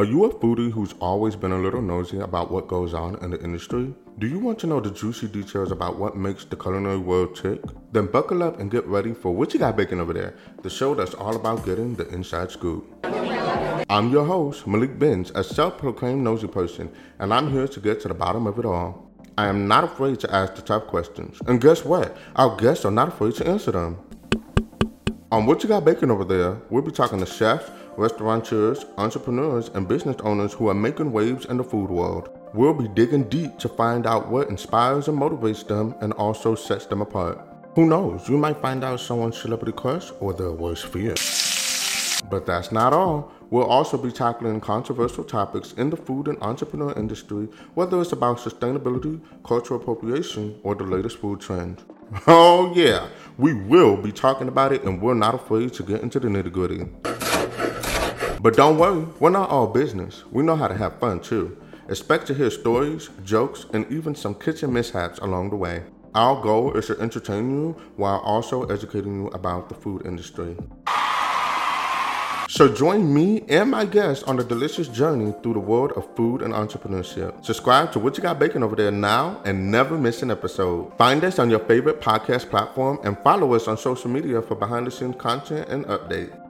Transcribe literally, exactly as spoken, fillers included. Are you a foodie who's always been a little nosy about what goes on in the industry? Do you want to know the juicy details about what makes the culinary world tick? Then buckle up and get ready for What You Got Bacon Over There, the show that's all about getting the inside scoop. I'm your host, Malek Binns, a self-proclaimed nosy person, and I'm here to get to the bottom of it all. I am not afraid to ask the tough questions, and guess what? Our guests are not afraid to answer them. On What You Got Bacon Over There, we'll be talking to chefs, restaurateurs, entrepreneurs, and business owners who are making waves in the food world. We'll be digging deep to find out what inspires and motivates them and also sets them apart. Who knows, you might find out someone's celebrity crush or their worst fear. But that's not all. We'll also be tackling controversial topics in the food and entrepreneur industry, whether it's about sustainability, cultural appropriation, or the latest food trend. Oh yeah, we will be talking about it, and we're not afraid to get into the nitty-gritty. But don't worry, we're not all business. We know how to have fun too. Expect to hear stories, jokes, and even some kitchen mishaps along the way. Our goal is to entertain you while also educating you about the food industry. So join me and my guests on the delicious journey through the world of food and entrepreneurship. Subscribe to What You Got Bacon Over There now and never miss an episode. Find us on your favorite podcast platform and follow us on social media for behind the scenes content and updates.